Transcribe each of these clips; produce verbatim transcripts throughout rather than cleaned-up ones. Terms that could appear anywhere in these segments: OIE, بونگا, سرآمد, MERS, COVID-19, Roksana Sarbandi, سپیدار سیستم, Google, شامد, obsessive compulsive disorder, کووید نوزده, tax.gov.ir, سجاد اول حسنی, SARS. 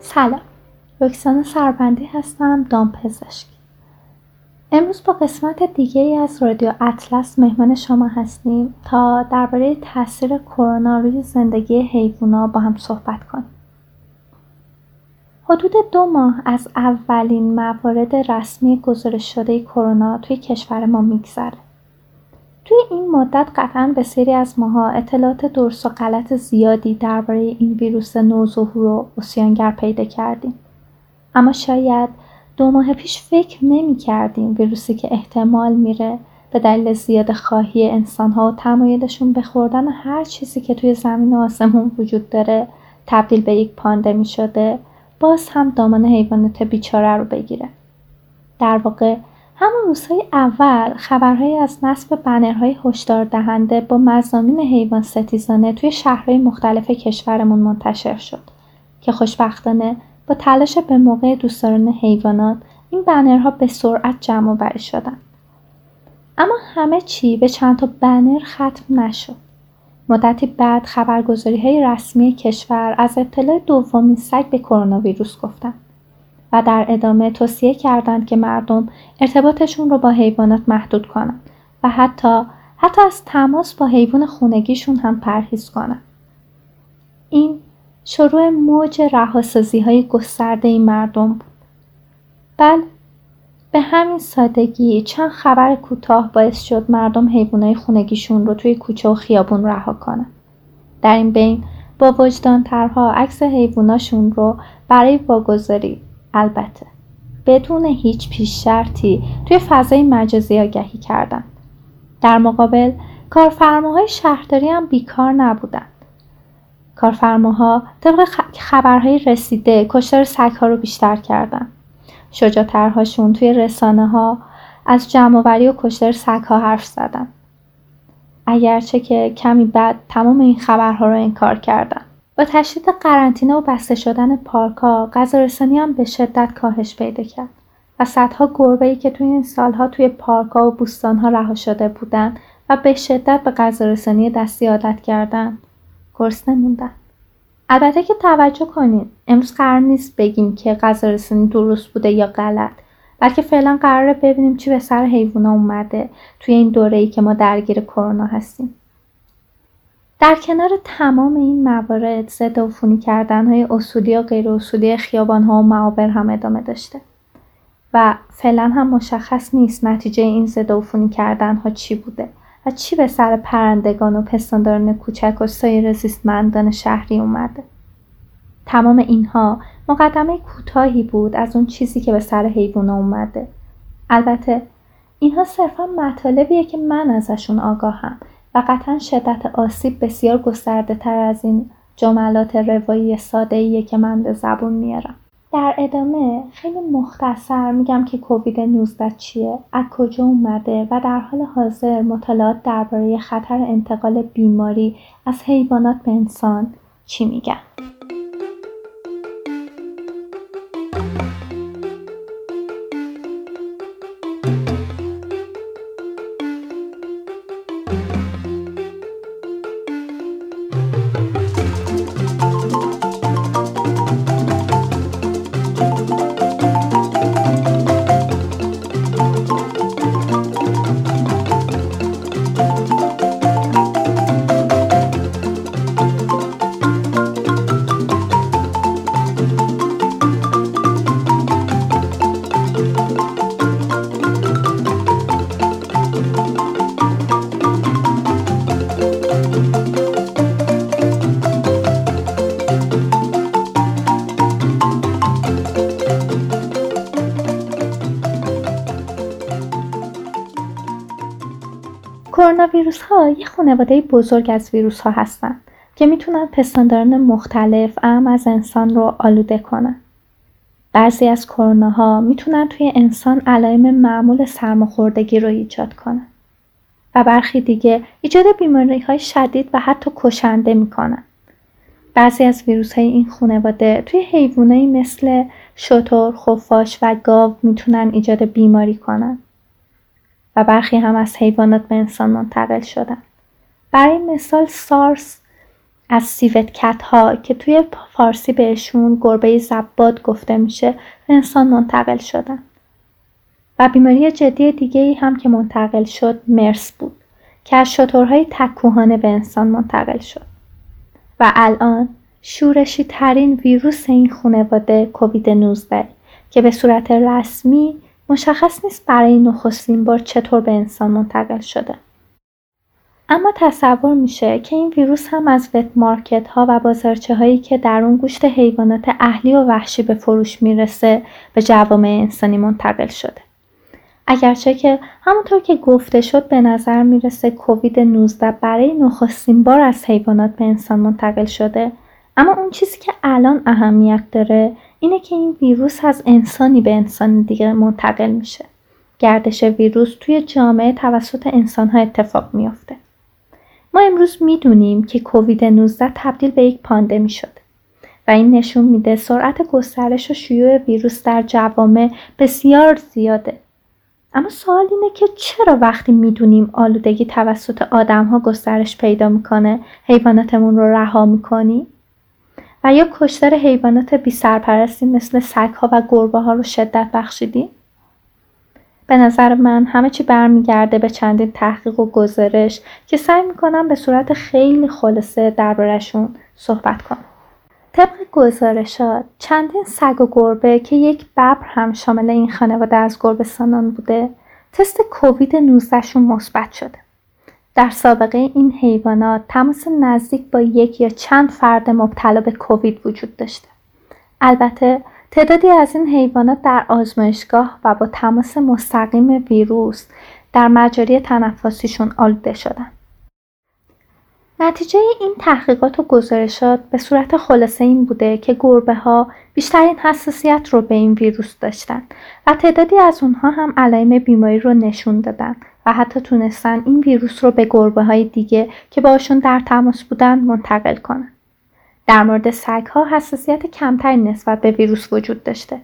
سلام، رکسانا سربندی هستم، دامپزشک. امروز با قسمت دیگری از رادیو اطلس مهمان شما هستیم تا درباره تاثیر کرونا روی زندگی حیوانات با هم صحبت کنیم. حدود دو ماه از اولین موارد رسمی گزارش شده کرونا توی کشور ما میگذره. توی این مدت قطعاً به سری از ماها اطلاعات درست و غلط زیادی درباره این ویروس نوظهور و اوسیانگر پیدا کردیم. اما شاید دو ماه پیش فکر نمی کردیم ویروسی که احتمال میره به دلیل زیاد خواهی انسان‌ها و تمایلشون به خوردن هر چیزی که توی زمین و آسمون وجود داره تبدیل به یک پاندمی شده، باز هم دامان حیوانات بیچاره رو بگیره. در واقع همون روزهای اول خبرهای از نصب بنرهای هشدار دهنده با مضامین حیوان ستیزانه توی شهرهای مختلف کشورمون منتشر شد که خوشبختانه با تلاش به موقع دوستداران حیوانات این بنرها به سرعت جمع آوری شدن. اما همه چی به چند تا بنر ختم نشد. مدتی بعد خبرگزاری‌های رسمی کشور از ابتلا دومین سگ به کرونا ویروس گفتن و در ادامه توصیه کردند که مردم ارتباطشون رو با حیوانات محدود کنند و حتی حتی از تماس با حیوان خونگیشون هم پرهیز کنند. این شروع موج رهاسازی‌های گسترده مردم بود. بل به همین سادگی چند خبر کوتاه باعث شد مردم حیوانات خونگیشون رو توی کوچه و خیابون رها کنند. در این بین با وجدان‌ترها عکس حیواناشون رو برای واگذاری، البته بدون هیچ پیش شرطی، توی فضای مجازی آگهی کردند. در مقابل کارفرماهای شهرداری هم بیکار نبودند. کارفرماها طبق خبرهای رسیده کشتار سگ‌ها رو بیشتر کردند. شجاع‌ترهاشون توی رسانه‌ها از جمع‌آوری و کشتار سگ‌ها حرف زدند، اگرچه که کمی بعد تمام این خبرها رو انکار کردند. با تشدید قرنطینه و بسته شدن پارک‌ها، غذارسانی هم به شدت کاهش پیدا کرد و صدها گربه‌ای که توی این سال‌ها توی پارک‌ها و بوستان‌ها رها شده بودند و به شدت به غذارسانی دستی عادت کردند، گرسنه موندند. البته که توجه کنید، امروز قرار نیست بگیم که غذارسانی درست بوده یا غلط، بلکه فعلا قراره ببینیم چی به سر حیونا اومده توی این دوره‌ای که ما درگیر کرونا هستیم. در کنار تمام این موارد، ضد عفونی کردن‌های اصولی و غیر اصولی خیابان‌ها و معابر هم ادامه داشته و فعلا هم مشخص نیست نتیجه این ضد عفونی کردن‌ها چی بوده و چی به سر پرندگان و پستانداران کوچک و سایر زیستمندان شهری اومده. تمام اینها مقدمه کوتاهی بود از اون چیزی که به سر حیونا اومده. البته اینها صرفا مطالبیه که من ازشون آگاهم و قطعاً شدت آسیب بسیار گسترده تر از این جملات روایی ساده‌ایه که من به زبون میارم. در ادامه خیلی مختصر میگم که کووید نوزده چیه، از کجا اومده و در حال حاضر مطالعات درباره خطر انتقال بیماری از حیوانات به انسان چی میگن. کرونا ویروس ها یه خانواده بزرگ از ویروس ها هستند که میتونن پستانداران مختلف اعم از انسان رو آلوده کنن. بعضی از کروناها میتونن توی انسان علائم معمول سرماخوردگی رو ایجاد کنن و برخی دیگه ایجاد بیماری‌های شدید و حتی کشنده میکنن. بعضی از ویروس‌های این خانواده توی حیوانایی مثل شتر، خفاش و گاو میتونن ایجاد بیماری کنن و برخی هم از حیوانات به انسان منتقل شدن. برای مثال سارس از سیوت کت ها که توی فارسی بهشون گربه زباد گفته میشه به انسان منتقل شدن. و بیماری جدی دیگه‌ای هم که منتقل شد مرس بود که از شترهای تکوهانه به انسان منتقل شد. و الان شورشی ترین ویروس این خانواده کووید نوزده که به صورت رسمی مشخص نیست برای نخستین بار چطور به انسان منتقل شده. اما تصور میشه که این ویروس هم از وت مارکت ها و بازارچه هایی که در اون گوشت حیوانات اهلی و وحشی به فروش میرسه به جوامع انسانی منتقل شده. اگرچه که همونطور که گفته شد به نظر میرسه کووید نوزده برای نخستین بار از حیوانات به انسان منتقل شده، اما اون چیزی که الان اهمیت داره اینه که این ویروس از انسانی به انسان دیگه منتقل میشه. گردش ویروس توی جامعه توسط انسان‌ها اتفاق میفته. ما امروز میدونیم که کووید نوزده تبدیل به یک پاندمی شده و این نشون میده سرعت گسترش و شیوع ویروس در جوامع بسیار زیاده. اما سوال اینه که چرا وقتی میدونیم آلودگی توسط آدم‌ها گسترش پیدا میکنه حیواناتمون رو رها میکنیم و یا کشتار حیوانات بی سرپرستی مثل سگ‌ها و گربه‌ها رو شدت بخشیدیم؟ به نظر من همه چی برمیگرده به چندین تحقیق و گزارش که سعی میکنم به صورت خیلی خلاصه درباره‌شون صحبت کنم. طبق گزارشات چندین سگ و گربه که یک ببر هم شامل این خانواده از گربه‌سانان بوده، تست کووید نوزده شون مثبت شده. در سابقه این حیوانات تماس نزدیک با یک یا چند فرد مبتلا به کووید وجود داشته. البته تعدادی از این حیوانات در آزمایشگاه و با تماس مستقیم ویروس در مجاری تنفسیشون آلوده شدن. نتیجه این تحقیقات و گزارشات به صورت خلاصه این بوده که گربه ها بیشترین حساسیت رو به این ویروس داشتن و تعدادی از اونها هم علائم بیماری رو نشون دادن و حتی تونستن این ویروس رو به گربه های دیگه که باشون در تماس بودن منتقل کنن. در مورد سگ‌ها حساسیت کمتری نسبت به ویروس وجود داشته.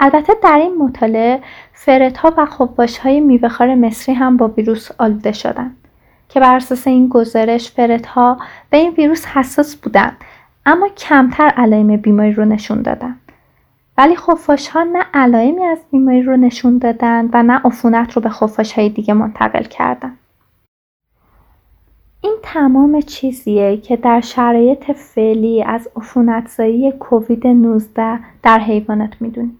البته در این مطالعه فرت‌ها و خفاش‌های میوه‌خوار مصری هم با ویروس آلوده شدند که بر اساس این گزارش فرت‌ها به این ویروس حساس بودند اما کمتر علائم بیماری رو نشون دادند. ولی خفاش‌ها نه علائمی از بیماری رو نشون دادند و نه عفونت رو به خفاش‌های دیگه منتقل کردند. این تمام چیزیه که در شرایط فعلی از عفونت‌زایی کووید نوزده در حیوانات میدونیم.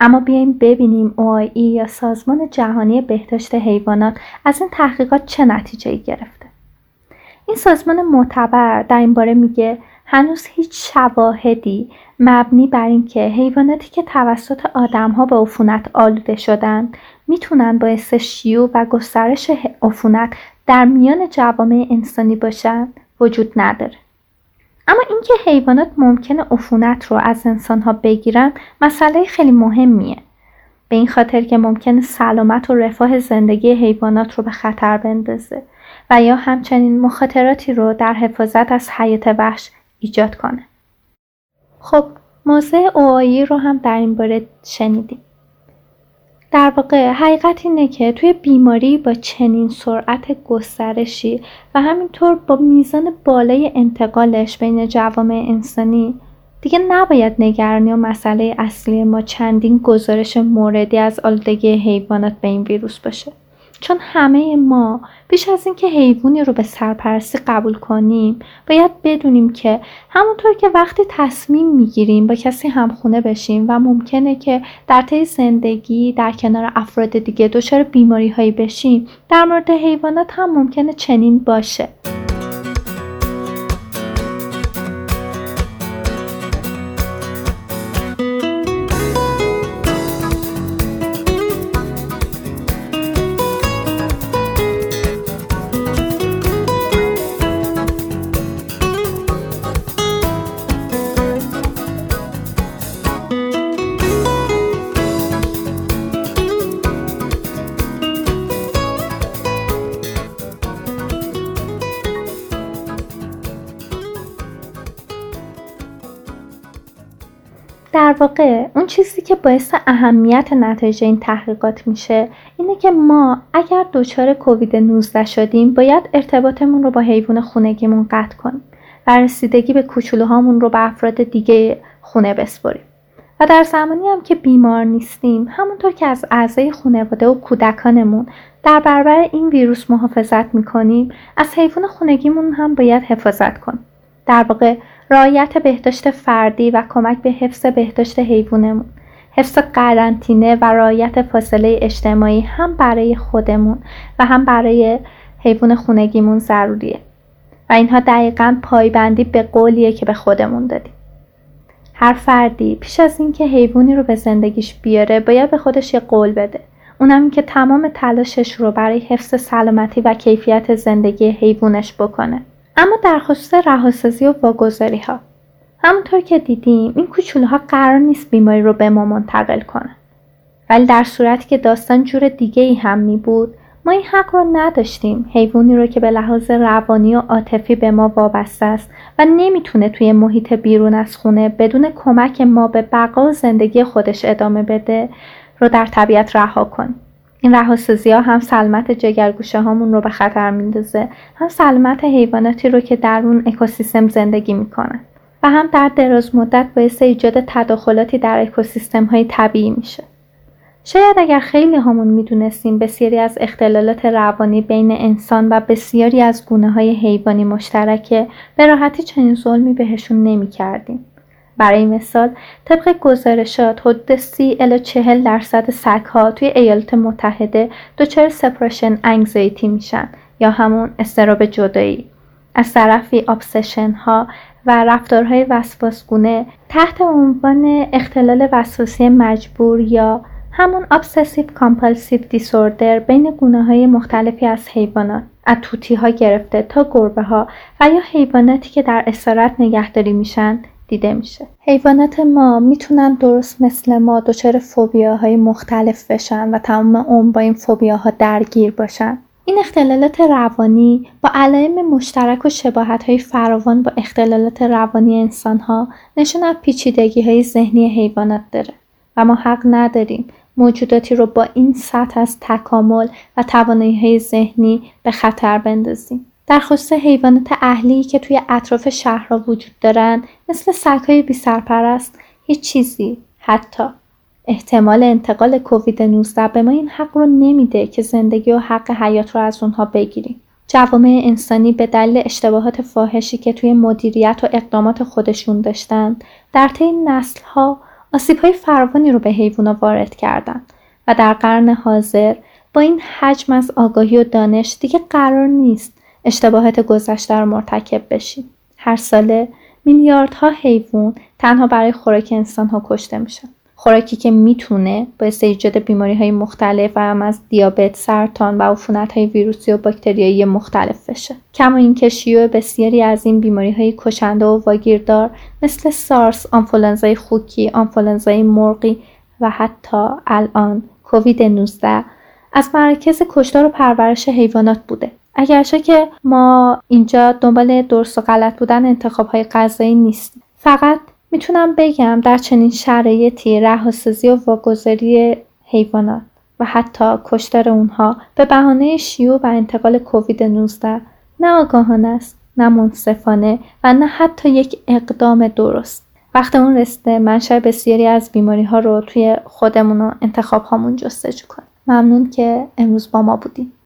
اما بیاییم ببینیم او آی ای یا سازمان جهانی بهداشت حیوانات از این تحقیقات چه نتیجه‌ای گرفته. این سازمان معتبر در این باره میگه هنوز هیچ شواهدی مبنی بر این که حیواناتی که توسط آدم‌ها به عفونت آلوده شدن میتونن باعث شیوع و گسترش عفونت در میان جوامع انسانی باشن وجود نداره. اما اینکه حیوانات ممکنه عفونت رو از انسان‌ها بگیرن مسئله خیلی مهمیه، به این خاطر که ممکنه سلامت و رفاه زندگی حیوانات رو به خطر بندازه و یا همچنین مخاطراتی رو در حفاظت از حیات وحش ایجاد کنه. خب موضع او آی ای رو هم در این باره شنیدیم. در واقع حقیقت اینه که توی بیماری با چنین سرعت گسترشی و همینطور با میزان بالای انتقالش بین جوامع انسانی دیگه نباید نگرانی و مسئله اصلی ما چندین گزارش موردی از آلودگی حیوانات به این ویروس باشه، چون همه ما بیش از این که حیوانی رو به سرپرستی قبول کنیم باید بدونیم که همونطور که وقتی تصمیم میگیریم با کسی همخونه بشیم و ممکنه که در طی زندگی در کنار افراد دیگه دچار بیماری هایی بشیم، در مورد حیوانات هم ممکنه چنین باشه. در واقع اون چیزی که باعث اهمیت نتایج این تحقیقات میشه اینه که ما اگر دچار کووید نوزده شدیم باید ارتباطمون رو با حیوان خونگیمون قطع کنیم و رسیدگی به کوچولوهامون رو به افراد دیگه خونه بسپاریم. و در زمانی هم که بیمار نیستیم، همونطور که از اعضای خانواده و کودکانمون در برابر این ویروس محافظت میکنیم، از حیوان خونگیمون هم باید حفاظت کنیم. در واقع رعایت بهداشت فردی و کمک به حفظ بهداشت حیوانمون، حفظ قرنطینه و رعایت فاصله اجتماعی هم برای خودمون و هم برای حیوان خونگیمون ضروریه. و اینها دقیقاً پایبندی به قولیه که به خودمون دادیم. هر فردی پیش از اینکه حیوانی رو به زندگیش بیاره باید به خودش یه قول بده، اونم این که تمام تلاشش رو برای حفظ سلامتی و کیفیت زندگی حیوانش بکنه. اما در خصوص رهاسازی و واگذاری ها، همونطور که دیدیم این کوچولوها قرار نیست بیماری رو به ما منتقل کنن، ولی در صورتی که داستان جور دیگه ای هم می بود، ما این حق رو نداشتیم حیوانی رو که به لحاظ روانی و عاطفی به ما وابسته است و نمیتونه توی محیط بیرون از خونه بدون کمک ما به بقا و زندگی خودش ادامه بده رو در طبیعت رها کن. این رهاسازی ها هم سلامت جگرگوشه هامون رو به خطر میندازه، هم سلامت حیواناتی رو که در اون اکوسیستم زندگی میکنن و هم در دراز مدت باعث ایجاد تداخلاتی در اکوسیستم های طبیعی میشه. شاید اگر خیلی همون میدونستیم بسیاری از اختلالات روانی بین انسان و بسیاری از گونه‌های حیوانی مشترکه، به راحتی چنین ظلمی بهشون نمی‌کردیم. برای مثال، طبق گزارشات حدود سی الی چهل درصد سگ‌ها توی ایالات متحده دچار سپرشن انگزایتی میشن یا همون اضطراب جدایی. از طرفی ابسشن ها و رفتارهای وسواس‌گونه تحت عنوان اختلال وسواسی مجبور یا همون obsessive compulsive disorder بین گونه‌های مختلفی از حیوانات، از توتی‌ها گرفته تا گربه‌ها و یا حیواناتی که در اسارت نگهداری میشن دیده میشه. حیوانات ما میتونن درست مثل ما دچار فوبیاهای مختلف بشن و تمام عمر با این فوبیاها درگیر باشن. این اختلالات روانی با علائم مشترک و شباهت‌های فراوان با اختلالات روانی انسان‌ها نشون از پیچیدگی‌های ذهنی حیوانات داره و ما حق نداریم موجوداتی رو با این سطح از تکامل و توانایی‌های ذهنی به خطر بندازیم. در خصوص حیوانات اهلی که توی اطراف شهرها وجود دارن، مثل سگ‌های بی‌سرپرست، هیچ چیزی، حتی احتمال انتقال کووید نوزده به ما این حق رو نمیده که زندگی و حق حیات رو از اونها بگیریم. جوامع انسانی به دلیل اشتباهات فاحشی که توی مدیریت و اقدامات خودشون داشتن، در طی نسل‌ها آسیب‌های فراوانی رو به حیوانات وارد کردن و در قرن حاضر با این حجم از آگاهی و دانش دیگه قرار نیست اشتباهات گذشته رو مرتکب بشیم. هر ساله میلیاردها حیوان تنها برای خوراک انسان‌ها کشته میشن. خوراکی که میتونه باعث ایجاد بیماری‌های مختلف و هم از دیابت، سرطان و عفونت‌های ویروسی و باکتریایی مختلف بشه. کما اینکه شیوع بسیاری از این بیماری‌های کشنده و واگیردار مثل سارس، آنفولانزای خوکی، آنفولانزای مرغی و حتی الان کووید نوزده از مراکز کشتار و پرورش حیوانات بوده. اگرچه که ما اینجا دنبال درست و غلط بودن انتخاب‌های غذایی نیستیم، فقط میتونم بگم در چنین شرایطی رهاسازی و واگذاری حیوانات و حتی کشتار اونها به بهانه شیوع و انتقال کووید نوزده نه آگاهانه است، نه منصفانه و نه حتی یک اقدام درست. وقت اون رسیده منشأ بسیاری از بیماری‌ها رو توی خودمون و انتخاب‌هامون جستجو کنیم. ممنون که امروز با ما بودیم.